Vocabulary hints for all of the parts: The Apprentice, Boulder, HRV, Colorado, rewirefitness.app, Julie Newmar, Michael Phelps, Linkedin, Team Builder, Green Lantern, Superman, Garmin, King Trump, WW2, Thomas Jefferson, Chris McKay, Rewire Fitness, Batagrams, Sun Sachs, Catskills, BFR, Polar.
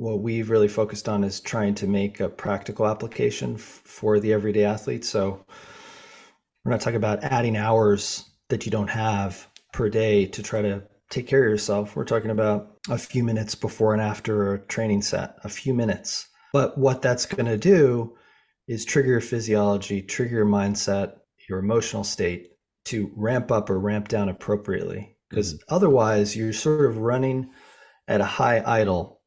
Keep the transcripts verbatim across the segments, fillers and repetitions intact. what we've really focused on is trying to make a practical application for the everyday athlete. So we're not talking about adding hours that you don't have per day to try to take care of yourself. We're talking about a few minutes before and after a training set, a few minutes. But what that's going to do is trigger your physiology, trigger your mindset, your emotional state to ramp up or ramp down appropriately. Because mm-hmm. otherwise you're sort of running at a high idle,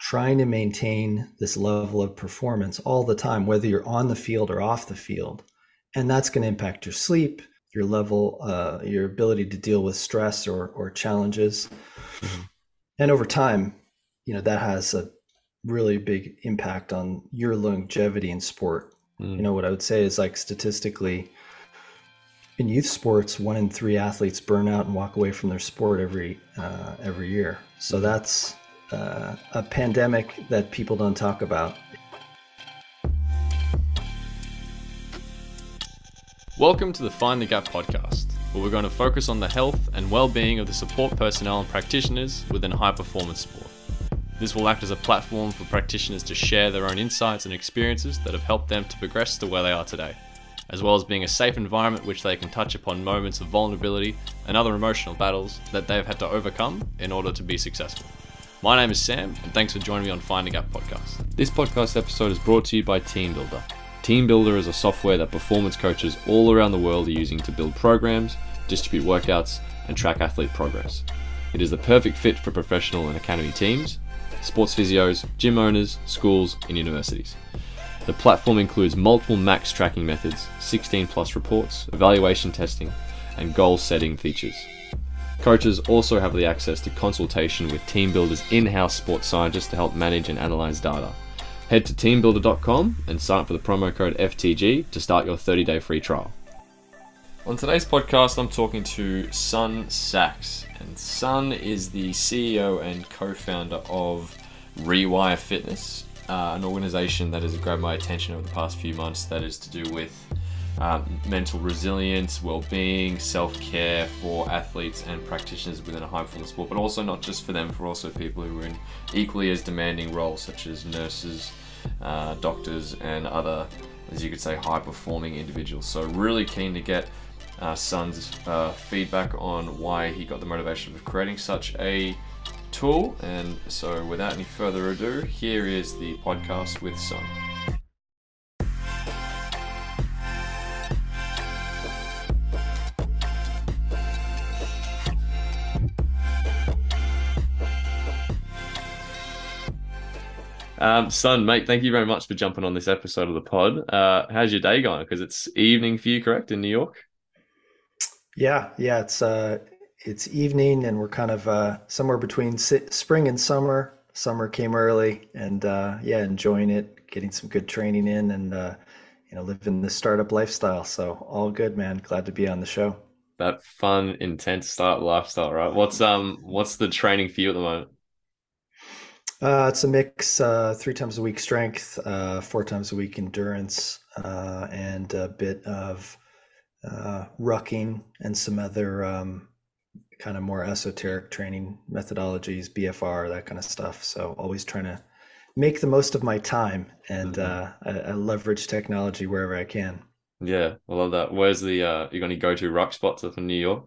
trying to maintain this level of performance all the time, whether you're on the field or off the field. And that's going to impact your sleep, your level, uh, your ability to deal with stress or, or challenges. Mm-hmm. And over time, you know, that has a really big impact on your longevity in sport. Mm. You know, what I would say is, like, statistically in youth sports, one in three athletes burn out and walk away from their sport every, uh, every year. So that's uh, a pandemic that people don't talk about. Welcome to the Find the Gap podcast, where we're going to focus on the health and well-being of the support personnel and practitioners within high-performance sport. This will act as a platform for practitioners to share their own insights and experiences that have helped them to progress to where they are today, as well as being a safe environment which they can touch upon moments of vulnerability and other emotional battles that they've had to overcome in order to be successful. My name is Sam, and thanks for joining me on Finding Up Podcast. This podcast episode is brought to you by Team Builder. Team Builder is a software that performance coaches all around the world are using to build programs, distribute workouts, and track athlete progress. It is the perfect fit for professional and academy teams, sports physios, gym owners, schools, and universities. The platform includes multiple max tracking methods, sixteen plus reports, evaluation testing, and goal setting features. Coaches also have the access to consultation with Team Builder's in-house sports scientists to help manage and analyze data. Head to team builder dot com and sign up for the promo code F T G to start your thirty day free trial. On today's podcast, I'm talking to Sun Sachs, and Sun is the C E O and co-founder of Rewire Fitness, uh, an organization that has grabbed my attention over the past few months that is to do with um, mental resilience, well-being, self-care for athletes and practitioners within a high-performance sport, but also not just for them, for also people who are in equally as demanding roles such as nurses, uh, doctors, and other, as you could say, high-performing individuals. So really keen to get Uh, Sun's uh, feedback on why he got the motivation of creating such a tool. And so without any further ado, here is the podcast with Sun. Um, Sun, mate, thank you very much for jumping on this episode of the pod. Uh, how's your day going? Because it's evening for you, correct, in New York? Yeah, yeah, it's uh, it's evening, and we're kind of uh, somewhere between si- spring and summer. Summer came early, and uh, yeah, enjoying it, getting some good training in, and uh, you know, living the startup lifestyle. So all good, man. Glad to be on the show. That fun, intense startup lifestyle, right? What's um, what's the training for you at the moment? Uh, it's a mix: uh, three times a week strength, uh, four times a week endurance, uh, and a bit of uh rucking and some other um kind of more esoteric training methodologies, B F R, that kind of stuff. So always trying to make the most of my time, and mm-hmm. uh I, I leverage technology wherever I can. Yeah, I love that. Where's the uh you're going to go to ruck spots up in New York?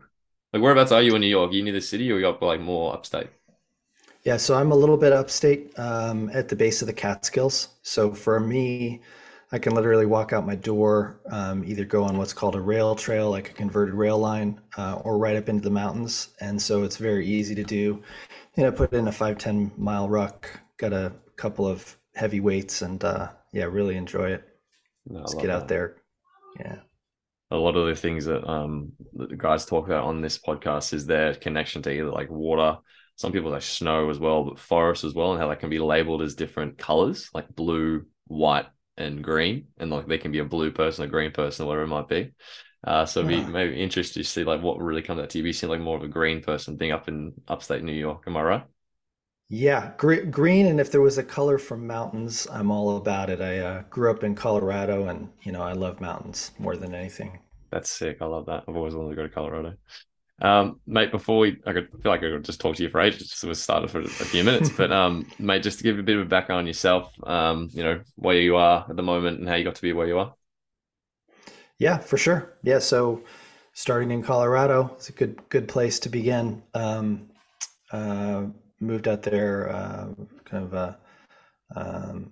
Like, whereabouts are you in New York? Are you near the city, or are you up like more upstate? Yeah, so I'm a little bit upstate, um at the base of the Catskills. So for me, I can literally walk out my door, um, either go on what's called a rail trail, like a converted rail line, uh, or right up into the mountains. And so it's very easy to do. You know, put in a five, ten mile ruck, got a couple of heavy weights, and uh, yeah, really enjoy it. No, Just get that. out there. Yeah. A lot of the things that, um, that the guys talk about on this podcast is their connection to either like water, some people like snow as well, but forest as well, and how that can be labeled as different colors, like blue, white, and green, and like they can be a blue person, a green person, whatever it might be. Uh, so it'd be yeah. maybe interesting to see like what really comes out to you. You seem like more of a green person thing up in upstate New York. Am I right? Yeah, gr- green. And if there was a color from mountains, I'm all about it. I uh, grew up in Colorado, and you know, I love mountains more than anything. That's sick. I love that. I've always wanted to go to Colorado. Um, mate, before we, I could I feel like I could just talk to you for ages. Just was started for a few minutes, but um, mate, just to give a bit of a background on yourself, um, you know, where you are at the moment and how you got to be where you are. Yeah, for sure. Yeah, so starting in Colorado, it's a good good place to begin. Um, uh, moved out there, uh, kind of, uh, um,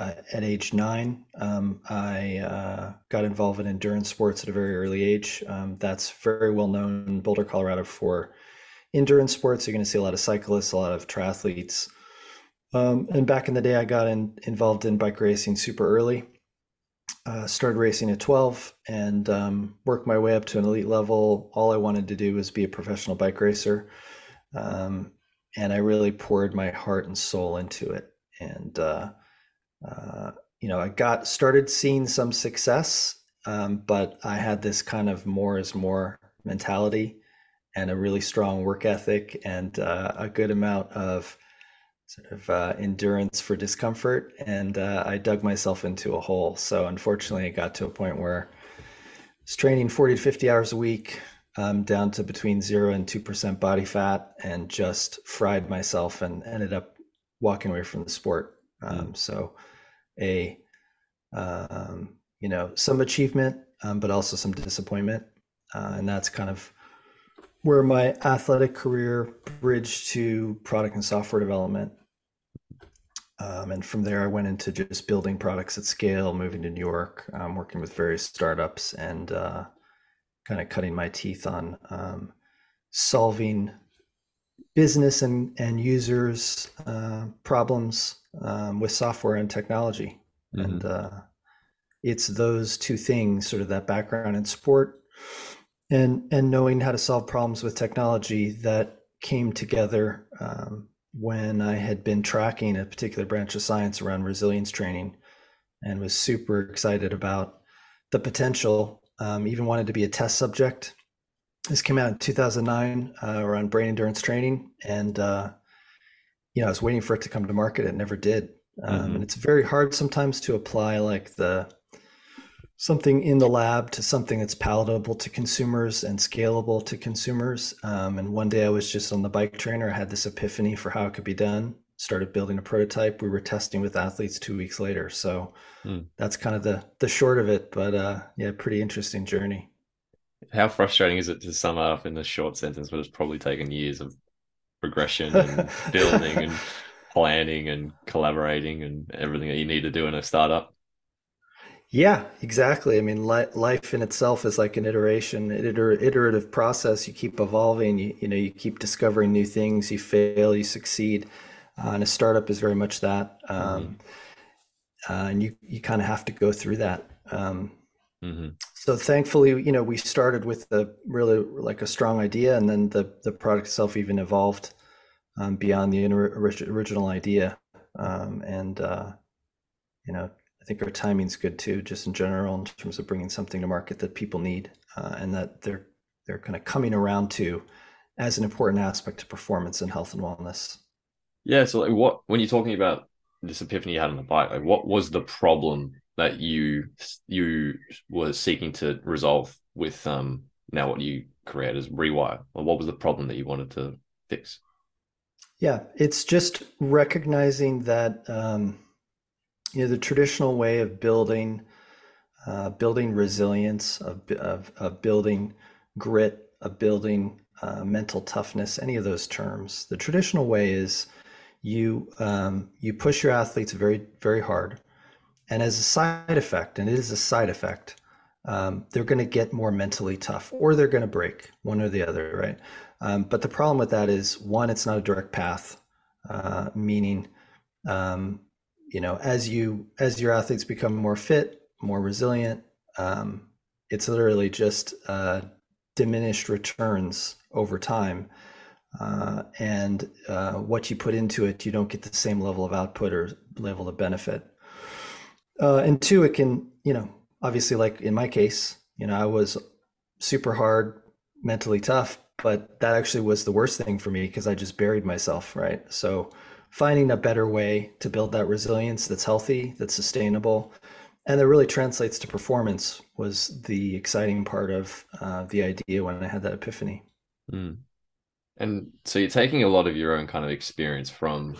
uh, at age nine. Um, I uh, got involved in endurance sports at a very early age. Um, that's very well known in Boulder, Colorado for endurance sports. You're going to see a lot of cyclists, a lot of triathletes. Um, and back in the day, I got in, involved in bike racing super early. Uh, started racing at twelve and um, worked my way up to an elite level. All I wanted to do was be a professional bike racer. Um, and I really poured my heart and soul into it. And, uh, uh, you know, I got started seeing some success, um, but I had this kind of more is more mentality and a really strong work ethic and uh, a good amount of sort of uh, endurance for discomfort. And uh, I dug myself into a hole. So unfortunately, it got to a point where I was training forty to fifty hours a week, um, down to between zero and two percent body fat, and just fried myself and ended up walking away from the sport. Um, so a, um, you know, some achievement, um, but also some disappointment. Uh, and that's kind of where my athletic career bridged to product and software development. Um, and from there, I went into just building products at scale, moving to New York, um, working with various startups, and uh, kind of cutting my teeth on um, solving business and, and users uh, problems um, with software and technology. Mm-hmm. And uh, it's those two things, sort of that background in sport and and knowing how to solve problems with technology, that came together um, when I had been tracking a particular branch of science around resilience training and was super excited about the potential, um, even wanted to be a test subject. This came out in two thousand nine uh, around brain endurance training. And, uh, you know, I was waiting for it to come to market. It never did. Um, mm-hmm. And it's very hard sometimes to apply like the something in the lab to something that's palatable to consumers and scalable to consumers. Um, and one day I was just on the bike trainer. I had this epiphany for how it could be done. Started building a prototype. We were testing with athletes two weeks later. So mm. that's kind of the, the short of it. But uh, yeah, pretty interesting journey. How frustrating is it to sum up in a short sentence, but it's probably taken years of progression and building and planning and collaborating and everything that you need to do in a startup? Yeah, exactly. I mean, li- life in itself is like an iteration, iter- iterative process. You keep evolving, you, you know, you keep discovering new things, you fail, you succeed. Uh, and a startup is very much that. Um, mm-hmm. uh, and you, you kind of have to go through that. Um, Mm-hmm. So thankfully, you know, we started with a really like a strong idea, and then the, the product itself even evolved um, beyond the original idea. Um, and, uh, you know, I think our timing's good too, just in general, in terms of bringing something to market that people need uh, and that they're, they're kind of coming around to as an important aspect to performance and health and wellness. Yeah. So like what, when you're talking about this epiphany you had on the bike, like what was the problem that you you were seeking to resolve with um, now what you create as Rewire? Or what was the problem that you wanted to fix? Yeah, it's just recognizing that um, you know, the traditional way of building uh, building resilience, of, of, of building grit, of building uh, mental toughness, any of those terms, the traditional way is you um, you push your athletes very, very hard. And as a side effect, and it is a side effect, um, they're going to get more mentally tough, or they're going to break, one or the other, right? Um, but the problem with that is, one, it's not a direct path, uh, meaning, um, you know, as you as your athletes become more fit, more resilient, um, it's literally just uh, diminished returns over time. Uh, and uh, what you put into it, you don't get the same level of output or level of benefit. Uh, and two, it can, you know, obviously, like in my case, you know, I was super hard, mentally tough, but that actually was the worst thing for me because I just buried myself, right? So finding a better way to build that resilience that's healthy, that's sustainable, And that really translates to performance was the exciting part of uh, the idea when I had that epiphany. Mm. And so you're taking a lot of your own kind of experience from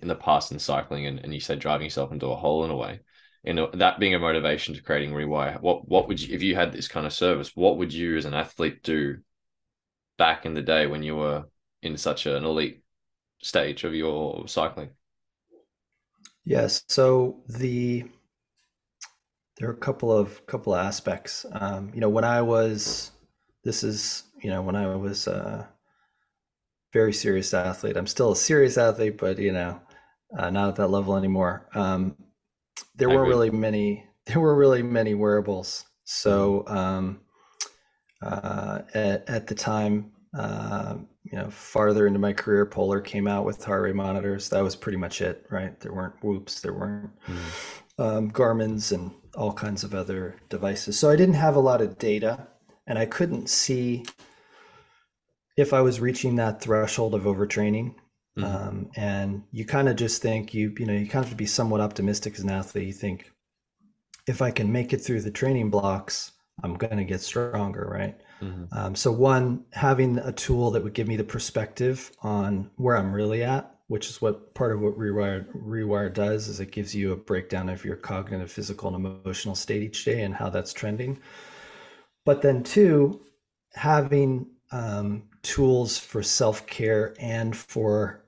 in the past in cycling, and, and you said driving yourself into a hole in a way, and that being a motivation to creating Rewire. What, what would you, if you had this kind of service, what would you as an athlete do back in the day when you were in such an elite stage of your cycling? Yes. So the, there are a couple of, couple of aspects, um, you know, when I was, this is, you know, when I was, uh, very serious athlete. I'm still a serious athlete, but you know, uh, not at that level anymore. Um, there I were agree. really many, there were really many wearables. So, um, uh, at, at the time, uh, you know, farther into my career, Polar came out with heart rate monitors. That was pretty much it, right? There weren't Whoops, there weren't, mm. um, Garmin's and all kinds of other devices. So I didn't have a lot of data, and I couldn't see if I was reaching that threshold of overtraining. Mm-hmm. Um, and you kind of just think you, you know, you kind of have to be somewhat optimistic as an athlete. You think, if I can make it through the training blocks, I'm going to get stronger. Right. Mm-hmm. Um, so one, having a tool that would give me the perspective on where I'm really at, which is what part of what Rewire, Rewire does, is it gives you a breakdown of your cognitive, physical, and emotional state each day and how that's trending. But then two, having, um, tools for self-care and for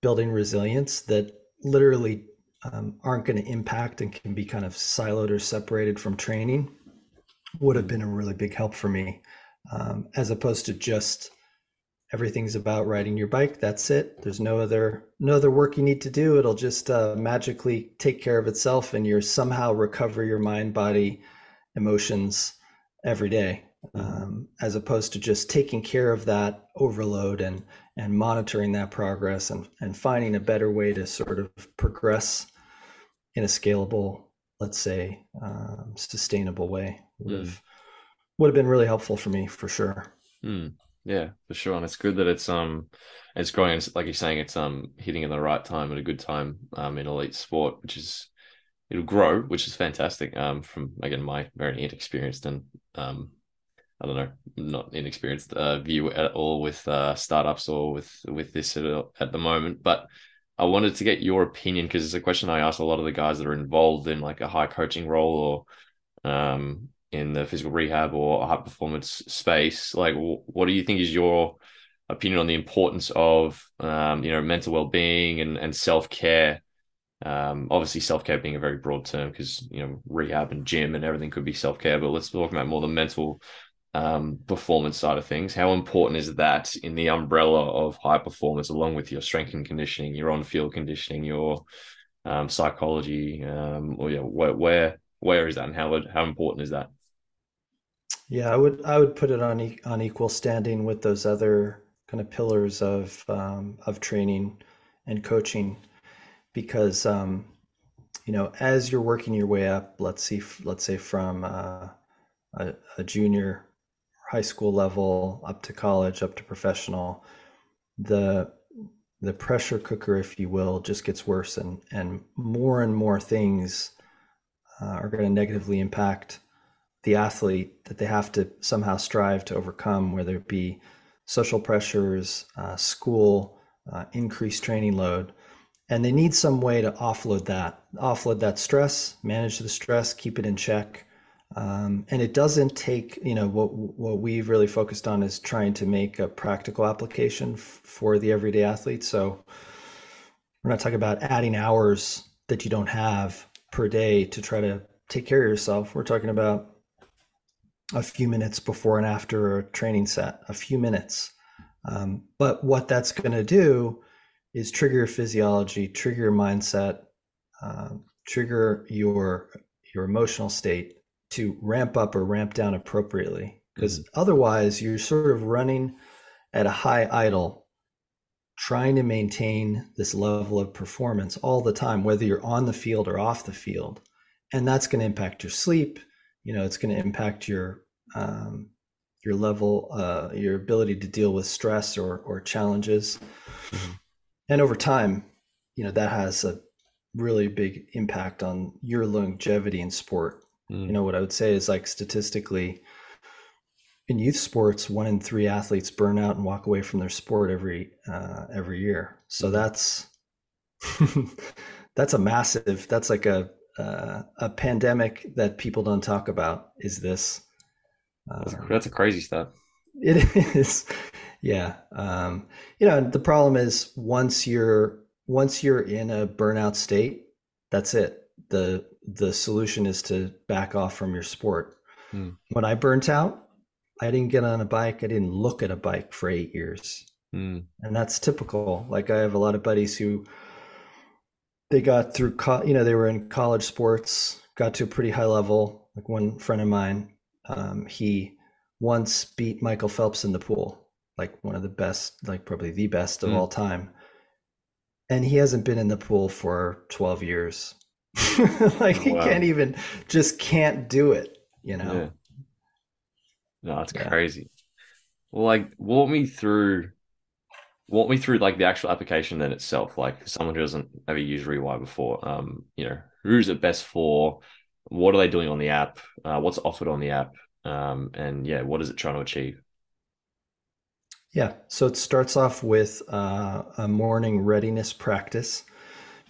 building resilience that literally um, aren't going to impact and can be kind of siloed or separated from training would have been a really big help for me, um, as opposed to just everything's about riding your bike. That's it. There's no other, no other work you need to do. It'll just uh, magically take care of itself, and you're somehow recover your mind, body, emotions every day. Um, as opposed to just taking care of that overload and and monitoring that progress and and finding a better way to sort of progress in a scalable, let's say, um, sustainable way would have, mm. would have been really helpful for me, for sure. Mm. Yeah, for sure. And it's good that it's um it's growing, like you're saying, it's um hitting in the right time at a good time um in elite sport, which is it'll grow, which is fantastic. Um, from again my very inexperienced and um. I don't know, not inexperienced uh, view at all with uh, startups or with, with this at, at the moment. But I wanted to get your opinion, because it's a question I ask a lot of the guys that are involved in like a high coaching role or um, in the physical rehab or high performance space. Like, w- what do you think is your opinion on the importance of, um, you know, mental well-being and, and self-care? Um, obviously self-care being a very broad term, because, you know, rehab and gym and everything could be self-care, but let's talk about more the mental Um, performance side of things. How important is that in the umbrella of high performance, along with your strength and conditioning, your on-field conditioning, your um, psychology, um, or yeah, where, where where is that, and how how important is that? Yeah, I would I would put it on e- on equal standing with those other kind of pillars of um, of training and coaching, because um, you know, as you're working your way up, let's see, let's say from uh, a, a junior high school level up to college, up to professional, the the pressure cooker, if you will, just gets worse, and and more and more things uh, are going to negatively impact the athlete that they have to somehow strive to overcome, whether it be social pressures, uh, school, uh, increased training load, and they need some way to offload that, offload that stress, manage the stress, keep it in check. Um, and it doesn't take, you know, what what we've really focused on is trying to make a practical application f- for the everyday athlete. So we're not talking about adding hours that you don't have per day to try to take care of yourself. We're talking about a few minutes before and after a training set, a few minutes. Um, but what that's going to do is trigger your physiology, trigger your mindset, uh, trigger your your emotional state to ramp up or ramp down appropriately, because mm-hmm. otherwise you're sort of running at a high idle, trying to maintain this level of performance all the time, whether you're on the field or off the field. And that's going to impact your sleep. You know, it's going to impact your, um, your level, uh, your ability to deal with stress or, or challenges. Mm-hmm. And over time, you know, that has a really big impact on your longevity in sport. Mm. You know, what I would say is, like, statistically in youth sports, one in three athletes burn out and walk away from their sport every, uh, every year. So that's, that's a massive, that's like a, uh, a pandemic that people don't talk about is this. Uh, that's, that's a crazy stuff. It is. Yeah. Um, you know, the problem is once you're, once you're in a burnout state, that's it. The, the solution is to back off from your sport. Mm. When I burnt out, I didn't get on a bike. I didn't look at a bike for eight years. Mm. And that's typical. Like, I have a lot of buddies who they got through, co- you know, they were in college sports, got to a pretty high level. Like one friend of mine, um, he once beat Michael Phelps in the pool, like one of the best, like probably the best of mm. all time. And he hasn't been in the pool for twelve years. Like, he wow. can't even, just can't do it, you know? Yeah. No, that's yeah. crazy. Well, like, walk me through, walk me through like the actual application in itself. Like, someone who doesn't ever use Rewire before, um, you know, who's it best for? What are they doing on the app? Uh, what's offered on the app? Um, and yeah, what is it trying to achieve? Yeah. So it starts off with uh, a morning readiness practice.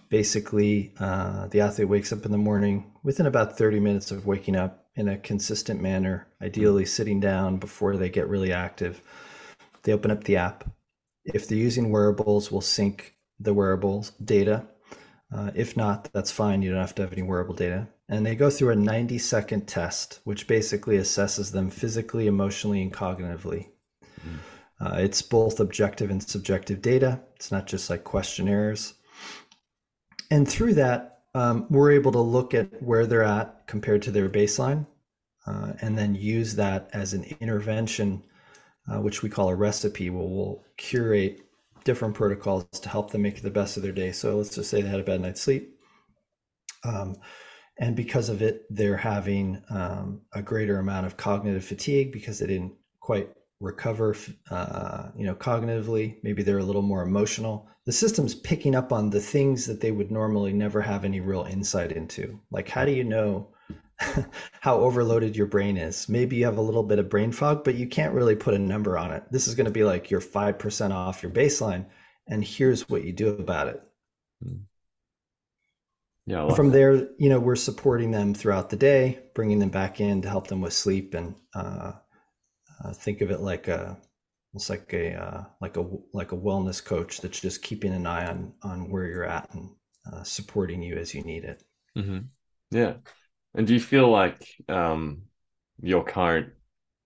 Basically, uh, the athlete wakes up in the morning within about thirty minutes of waking up, in a consistent manner, ideally sitting down before they get really active. They open up the app. If they're using wearables, we'll sync the wearables data. Uh, if not, that's fine. You don't have to have any wearable data. And they go through a ninety second test, which basically assesses them physically, emotionally, and cognitively. Mm. Uh, it's both objective and subjective data. It's not just like questionnaires. And through that, Um, we're able to look at where they're at compared to their baseline, uh, and then use that as an intervention, uh, which we call a recipe, where we'll curate different protocols to help them make the best of their day. So let's just say they had a bad night's sleep. Um, and because of it, they're having um, a greater amount of cognitive fatigue because they didn't quite recover, uh, you know, cognitively. Maybe they're a little more emotional. The system's picking up on the things that they would normally never have any real insight into. Like, how do you know how overloaded your brain is? Maybe you have a little bit of brain fog, but you can't really put a number on it. This is going to be like, you're five percent off your baseline, and here's what you do about it. Yeah. Well, from there, you know, we're supporting them throughout the day, bringing them back in to help them with sleep. And uh, uh, think of it like a, It's like a uh, like a like a wellness coach that's just keeping an eye on on where you're at and uh, supporting you as you need it. Mm-hmm. Yeah. And do you feel like um, your current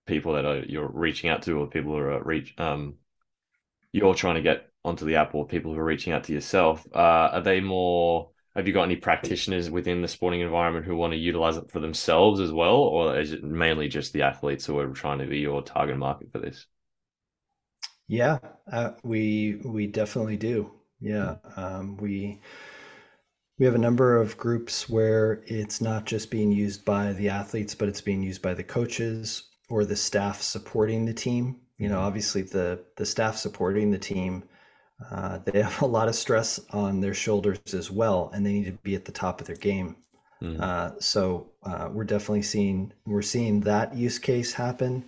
people that are, you're reaching out to, or people who are reach um, you're trying to get onto the app, or people who are reaching out to yourself, uh, are they more? Have you got any practitioners within the sporting environment who want to utilize it for themselves as well, or is it mainly just the athletes who are trying to be your target market for this? Yeah, uh, we we definitely do. Yeah, um, we we have a number of groups where it's not just being used by the athletes, but it's being used by the coaches or the staff supporting the team. You know, obviously the the staff supporting the team, uh, they have a lot of stress on their shoulders as well, and they need to be at the top of their game. Mm-hmm. Uh, so uh, we're definitely seeing we're seeing that use case happen.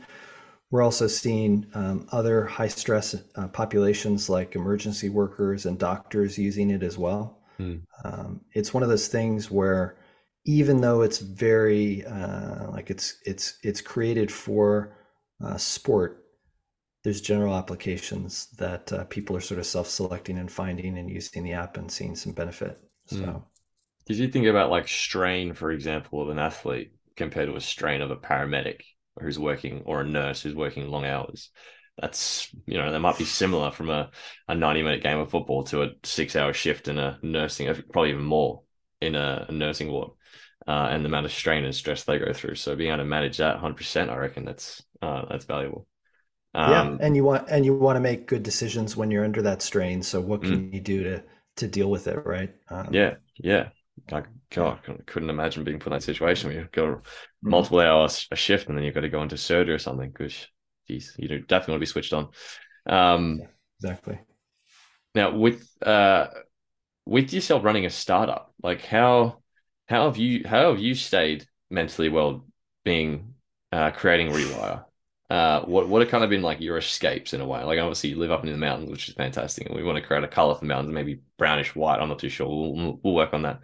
We're also seeing um, other high stress uh, populations like emergency workers and doctors using it as well. Mm. Um, it's one of those things where, even though it's very uh, like it's it's it's created for uh, sport, there's general applications that uh, people are sort of self-selecting and finding and using the app and seeing some benefit. So, mm. Did you think about like strain, for example, of an athlete compared to a strain of a paramedic who's working, or a nurse who's working long hours? That's, you know, that might be similar from a, a ninety minute game of football to a six hour shift in a nursing, probably even more in a, a nursing ward, uh, and the amount of strain and stress they go through. So being able to manage that one hundred percent, I reckon that's, uh, that's valuable. Um, yeah. And you want, and you want to make good decisions when you're under that strain. So what can mm-hmm. you do to, to deal with it? Right. Um, yeah. Yeah. I, God, I couldn't imagine being put in that situation where you've got multiple hours a shift and then you've got to go into surgery or something. Because, geez, you definitely want to be switched on. Um, yeah, exactly. Now, with uh, with yourself running a startup, Like how how have you how have you stayed mentally well being uh, creating Rewire? Uh, what what have kind of been like your escapes in a way? Like obviously you live up in the mountains, which is fantastic, and we want to create a color for the mountains, maybe brownish white. I'm not too sure. We'll, we'll work on that.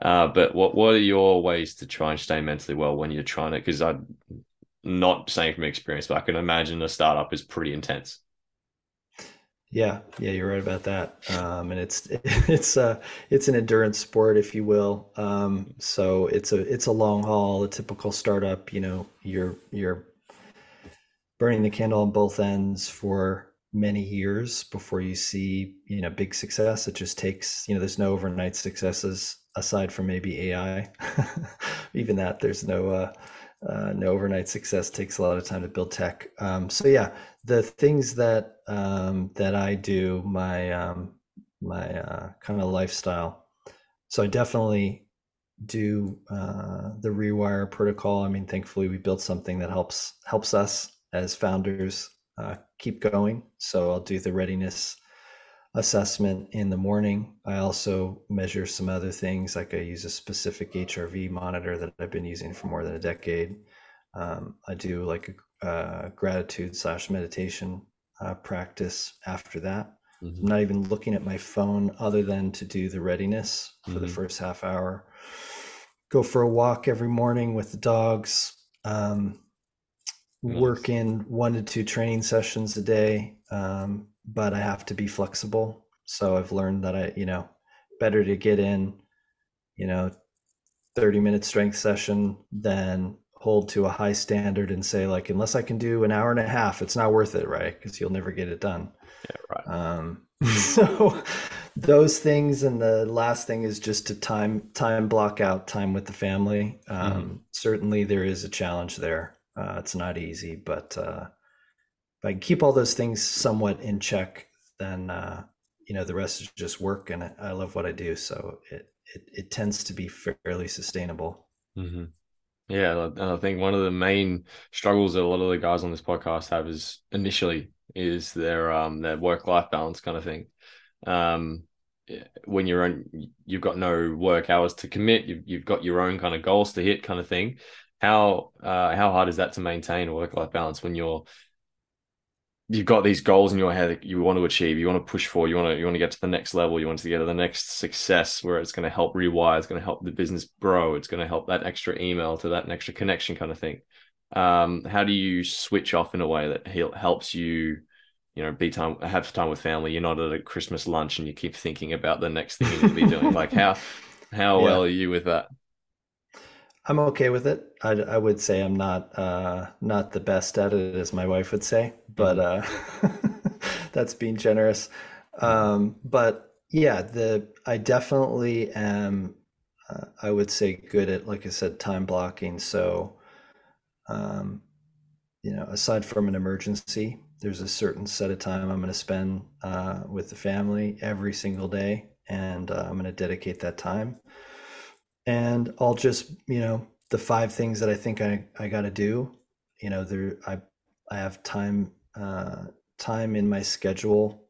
Uh, but what what are your ways to try and stay mentally well when you're trying to? Because I'm not saying from experience, but I can imagine a startup is pretty intense. Yeah, yeah, you're right about that. Um, and it's it's uh, it's an endurance sport, if you will. Um, so it's a it's a long haul. A typical startup, you know, you're you're burning the candle on both ends for many years before you see, you know, big success. It just takes, you know, there's no overnight successes aside from maybe A I. Even that, there's no uh, uh, no overnight success. It takes a lot of time to build tech. Um, so yeah, the things that um, that I do, my um, my uh, kind of lifestyle. So I definitely do uh, the Rewire protocol. I mean, thankfully we built something that helps helps us as founders uh, keep going. So I'll do the readiness assessment in the morning. I also measure some other things, like I use a specific H R V monitor that I've been using for more than a decade. Um, I do like a uh, gratitude slash meditation uh, practice after that. Mm-hmm. I'm not even looking at my phone other than to do the readiness for mm-hmm. the first half hour. Go for a walk every morning with the dogs. Um, Nice. Work in one to two training sessions a day, um, but I have to be flexible. So I've learned that I, you know, better to get in, you know, thirty minute strength session than hold to a high standard and say like, unless I can do an hour and a half, it's not worth it, right? Because you'll never get it done. Yeah, right. Um, so those things, and the last thing is just to time time block out time with the family. Um, mm-hmm. Certainly there is a challenge there. Uh, it's not easy, but uh, if I can keep all those things somewhat in check, then uh, you know, the rest is just work, and I, I love what I do, so it, it it tends to be fairly sustainable. Mm-hmm. Yeah, and I think one of the main struggles that a lot of the guys on this podcast have is initially is their um their work life balance kind of thing. Um, when you're on, you've got no work hours to commit. You've you've got your own kind of goals to hit, kind of thing. How uh, how hard is that to maintain work-life balance when you're you've got these goals in your head that you want to achieve, you want to push for, you want to you want to get to the next level, you want to get to the next success where it's going to help Rewire, it's going to help the business grow, it's going to help that extra email to that extra connection kind of thing. Um, how do you switch off in a way that helps you, you know, be time have time with family? You're not at a Christmas lunch and you keep thinking about the next thing you're going to be doing. Like how how yeah. well are you with that? I'm okay with it. I, I would say I'm not uh, not the best at it, as my wife would say, but uh, that's being generous. Um, but yeah, the I definitely am. Uh, I would say good at, like I said, time blocking. So, um, you know, aside from an emergency, there's a certain set of time I'm going to spend uh, with the family every single day, and uh, I'm going to dedicate that time. And I'll just, you know, the five things that I think I, I got to do, you know, there, I, I have time, uh, time in my schedule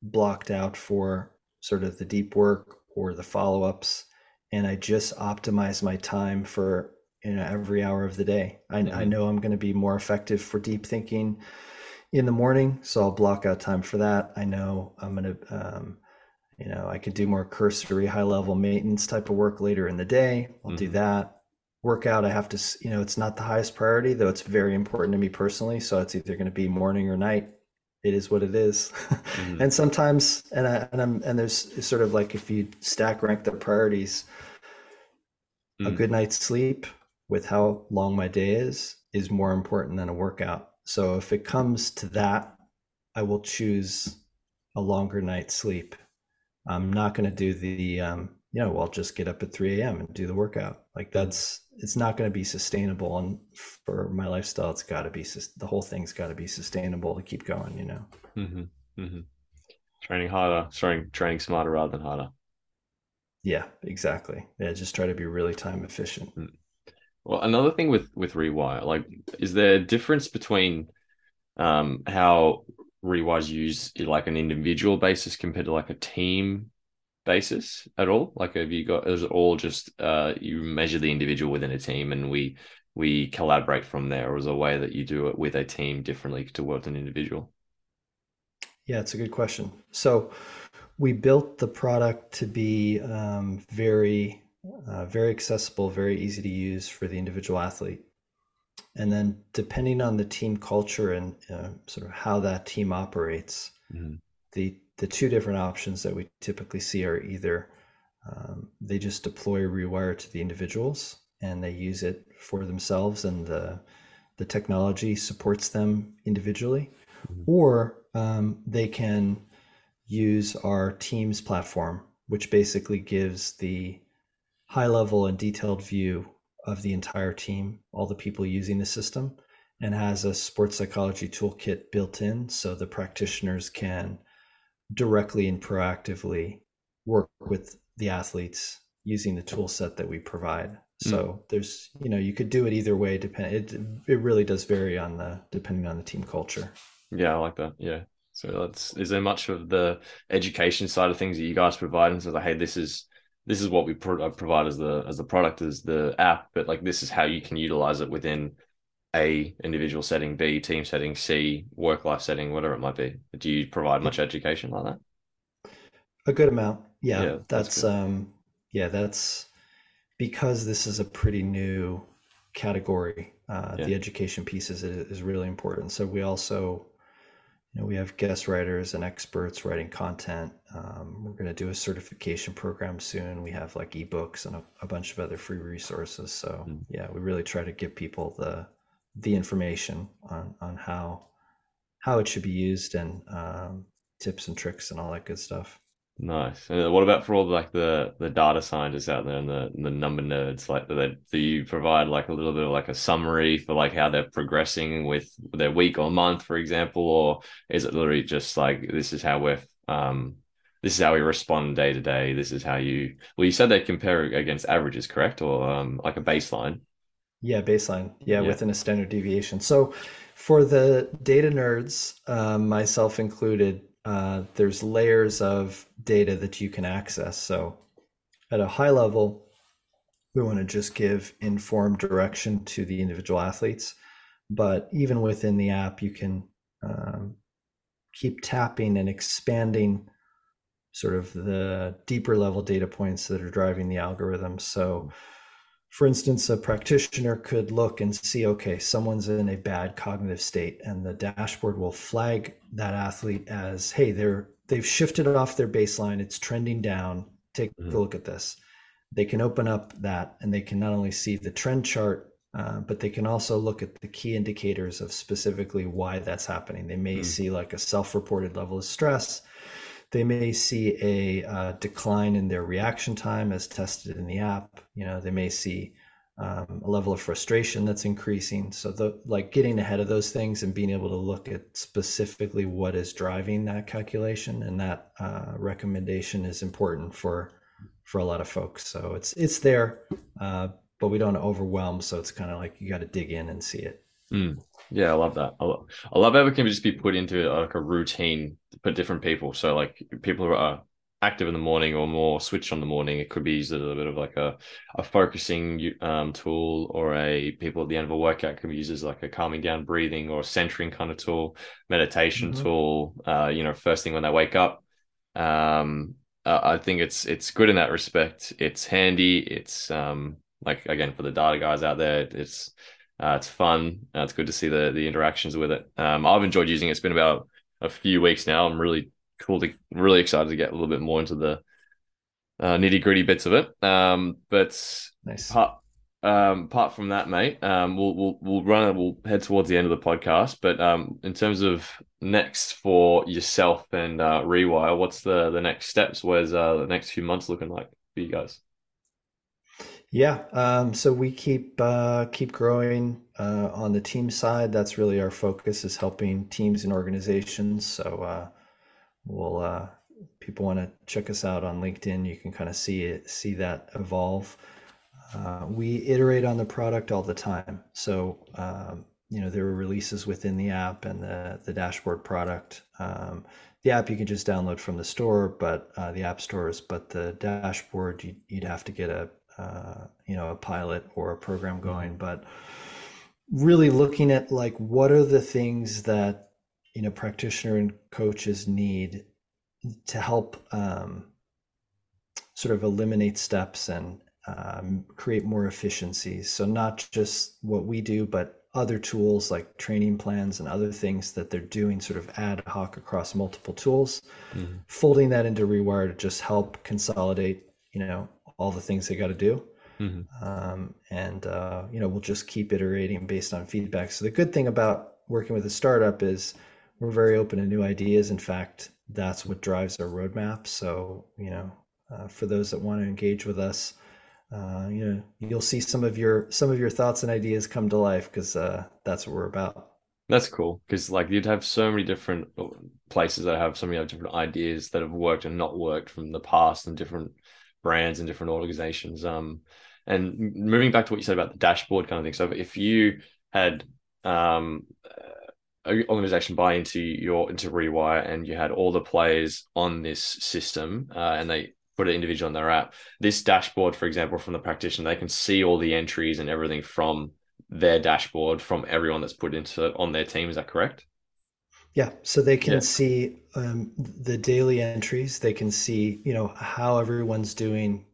blocked out for sort of the deep work or the follow-ups. And I just optimize my time for, you know, every hour of the day. I, mm-hmm. I know I'm going to be more effective for deep thinking in the morning. So I'll block out time for that. I know I'm going to, um, you know, I could do more cursory, high-level maintenance type of work later in the day. I'll mm-hmm. do that. Workout, I have to, you know, it's not the highest priority, though it's very important to me personally. So it's either going to be morning or night. It is what it is. Mm-hmm. And sometimes, and I and I'm and there's sort of like if you stack rank the priorities, mm-hmm. a good night's sleep with how long my day is is more important than a workout. So if it comes to that, I will choose a longer night's sleep. I'm not going to do the, um, you know, I'll just get up at three a.m. and do the workout. Like that's, it's not going to be sustainable. And for my lifestyle, it's got to be, the whole thing's got to be sustainable to keep going, you know. Mm-hmm. Mm-hmm. Training harder, sorry, training smarter rather than harder. Yeah, exactly. Yeah, just try to be really time efficient. Well, another thing with, with Rewire, like, is there a difference between um, how Rewire's used like an individual basis compared to like a team basis at all? Like, have you got, is it all just uh, you measure the individual within a team and we we collaborate from there, or is there a way that you do it with a team differently to work with an individual? Yeah, it's a good question. So we built the product to be um, very, uh, very accessible, very easy to use for the individual athlete. And then depending on the team culture and uh, sort of how that team operates, mm-hmm. the the two different options that we typically see are either um, they just deploy Rewire to the individuals and they use it for themselves and the the technology supports them individually, mm-hmm. or um, they can use our Teams platform, which basically gives the high level and detailed view of the entire team, all the people using the system, and has a sports psychology toolkit built in so the practitioners can directly and proactively work with the athletes using the tool set that we provide. So mm. there's, you know, you could do it either way. Depend, it, it really does vary on the, depending on the team culture. Yeah, I like that. Yeah. So that's, is there much of the education side of things that you guys provide? And so like, hey, this is, this is what we pro- provide as the, as the product, as the app, but like, this is how you can utilize it within A, individual setting, B, team setting, C, work-life setting, whatever it might be. Do you provide much education like that? A good amount. Yeah, yeah that's, that's um, yeah, that's because this is a pretty new category. Uh, yeah. The education piece is, is really important. So we also, you know, we have guest writers and experts writing content. Um, we're going to do a certification program soon. We have like ebooks and a, a bunch of other free resources. So mm. yeah, we really try to give people the the information on, on how how it should be used and um, tips and tricks and all that good stuff. Nice. And what about for all like the, the data scientists out there and the, the number nerds? Like, do, they, do you provide like a little bit of like a summary for like how they're progressing with their week or month, for example, or is it literally just like, this is how we're, um, this is how we respond day to day. This is how you, well, you said they compare against averages, correct? Or um, like a baseline. Yeah. Baseline. Yeah, yeah. Within a standard deviation. So for the data nerds, uh, myself included, Uh, there's layers of data that you can access. So at a high level, we want to just give informed direction to the individual athletes. But even within the app, you can um, keep tapping and expanding sort of the deeper level data points that are driving the algorithm. So for instance, a practitioner could look and see, okay, someone's in a bad cognitive state, and the dashboard will flag that athlete as, hey, they're, they've shifted off their baseline. It's trending down. Take mm-hmm. a look at this. They can open up that and they can not only see the trend chart, uh, but they can also look at the key indicators of specifically why that's happening. They may mm-hmm. see like a self-reported level of stress. They may see a uh, decline in their reaction time as tested in the app. You know, they may see um, a level of frustration that's increasing. So the, like getting ahead of those things and being able to look at specifically what is driving that calculation and that uh, recommendation is important for for a lot of folks. So it's it's there, uh, but we don't overwhelm. So it's kind of like you got to dig in and see it. Mm. Yeah, I love that. I love, I love how it can just be put into like a routine for different people. So like people who are active in the morning or more switched on the morning, it could be used as a bit of like a, a focusing um, tool, or a people at the end of a workout can be used as like a calming down breathing or a centering kind of tool, meditation mm-hmm. tool, uh, you know, first thing when they wake up. Um, uh, I think it's, it's good in that respect. It's handy. It's um, like, again, for the data guys out there, it's, Uh, it's fun. Uh, it's good to see the the interactions with it. Um, I've enjoyed using it. It's been about a few weeks now. I'm really cool to really excited to get a little bit more into the uh, nitty gritty bits of it. Um, but nice. Apart, um, apart from that, mate, um, we'll we'll we'll run. We'll head towards the end of the podcast. But um, in terms of next for yourself and uh, Rewire, what's the the next steps? Where's uh, the next few months looking like for you guys? Yeah. Um, so we keep uh, keep growing uh, on the team side. That's really our focus, is helping teams and organizations. So uh, we'll uh, people want to check us out on LinkedIn. You can kind of see it, see that evolve. Uh, we iterate on the product all the time. So um, you know, there were releases within the app and the, the dashboard product. Um, the app you can just download from the store, but uh, the app stores, but the dashboard, you, you'd have to get a, uh, you know, a pilot or a program going. But really looking at like, what are the things that, you know, practitioner and coaches need to help um, sort of eliminate steps and um, create more efficiencies. So not just what we do, but other tools like training plans and other things that they're doing sort of ad hoc across multiple tools, mm-hmm. folding that into Rewire to just help consolidate, you know, all the things they got to do. Mm-hmm. Um, and, uh, you know, we'll just keep iterating based on feedback. So the good thing about working with a startup is we're very open to new ideas. In fact, that's what drives our roadmap. So, you know, uh, for those that want to engage with us, Uh, you know, you'll see some of your some of your thoughts and ideas come to life, because uh, that's what we're about. That's cool, because like you'd have so many different places that have so many different ideas that have worked and not worked from the past, and different brands and different organizations. Um, and moving back to what you said about the dashboard kind of thing. So if you had um, an organization buy into your into Rewire, and you had all the players on this system, uh, and they put an individual on their app, this dashboard, for example, from the practitioner, they can see all the entries and everything from their dashboard from everyone that's put into on their team. Is that correct? Yeah. So they can yeah. see um, the daily entries. They can see, you know, how everyone's doing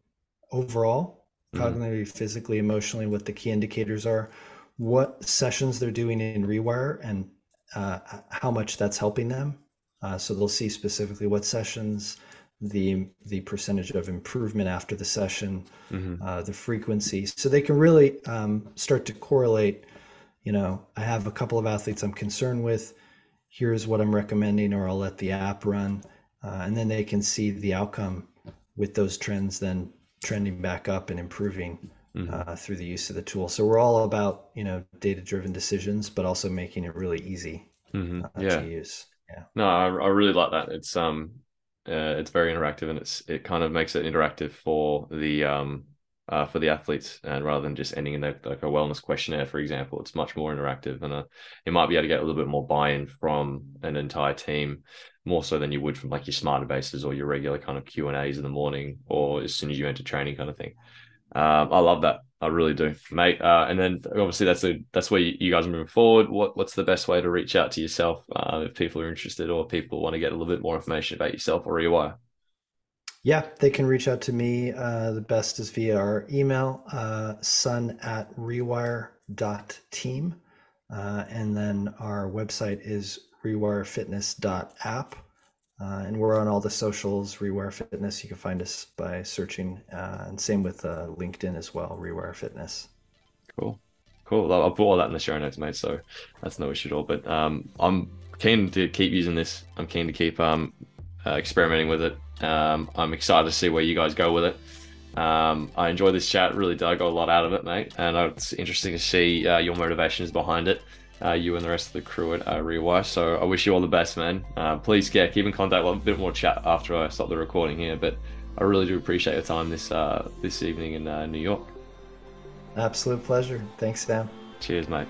overall, mm-hmm. cognitively, physically, emotionally, what the key indicators are, what sessions they're doing in Rewire, and uh, how much that's helping them. Uh, so they'll see specifically what sessions, the the percentage of improvement after the session, mm-hmm. uh, the frequency. So they can really um, start to correlate, you know, I have a couple of athletes I'm concerned with, here's what I'm recommending, or I'll let the app run. Uh, and then they can see the outcome with those trends then trending back up and improving mm-hmm. uh, through the use of the tool. So we're all about, you know, data-driven decisions, but also making it really easy mm-hmm. uh, yeah. to use. Yeah. No, I, I really like that. It's, um, Uh, it's very interactive, and it's it kind of makes it interactive for the um uh, for the athletes, and rather than just ending in their, like a wellness questionnaire, for example, it's much more interactive, and uh, it might be able to get a little bit more buy-in from an entire team, more so than you would from like your smarter bases or your regular kind of Q and A's in the morning or as soon as you enter training kind of thing. Um, I love that, I really do, mate. Uh, and then obviously that's a, that's where you, you guys are moving forward. What what's the best way to reach out to yourself uh, if people are interested, or people want to get a little bit more information about yourself or Rewire? Yeah, they can reach out to me. Uh, the best is via our email, uh, sun at rewire dot team, uh, and then our website is rewire fitness dot app. Uh, and we're on all the socials, Rewire Fitness. You can find us by searching, uh, and same with uh, LinkedIn as well, Rewire Fitness. Cool. Cool. I'll put all that in the show notes, mate, so that's no issue at all. But um, I'm keen to keep using this. I'm keen to keep um, uh, experimenting with it. Um, I'm excited to see where you guys go with it. Um, I enjoyed this chat, really dug a lot out of it, mate. And it's interesting to see uh, your motivations behind it. Uh, you and the rest of the crew at uh, Rewire. So I wish you all the best, man. Uh, please yeah, keep in contact. We'll have a bit more chat after I stop the recording here, but I really do appreciate your time this uh, this evening in uh, New York. Absolute pleasure. Thanks, Sam. Cheers, mate.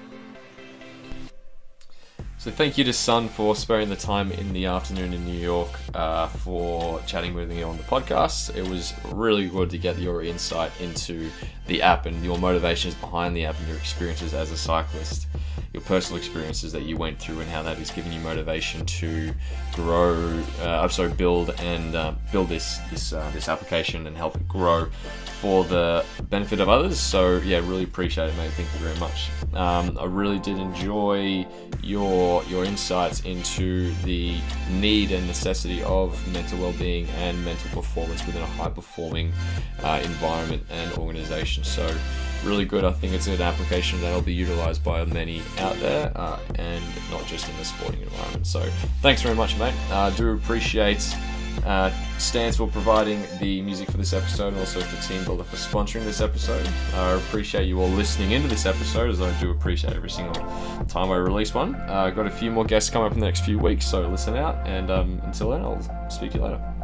So thank you to Sun for sparing the time in the afternoon in New York uh, for chatting with me on the podcast. It was really good to get your insight into the app and your motivations behind the app and your experiences as a cyclist, your personal experiences that you went through, and how that has given you motivation to grow, uh, I'm sorry, build and uh, build this this uh, this application and help it grow for the benefit of others. So yeah, really appreciate it, mate. Thank you very much. Um, I really did enjoy your your insights into the need and necessity of mental well-being and mental performance within a high-performing uh, environment and organization. So really good. I think it's an application that'll be utilized by many out there, uh, and not just in the sporting environment. So thanks very much, mate. I uh, do appreciate uh, Stans for providing the music for this episode, and also for Team Builder for sponsoring this episode. I uh, appreciate you all listening into this episode, as I do appreciate every single time I release one. I've uh, got a few more guests coming up in the next few weeks, so listen out, and um, until then, I'll speak to you later.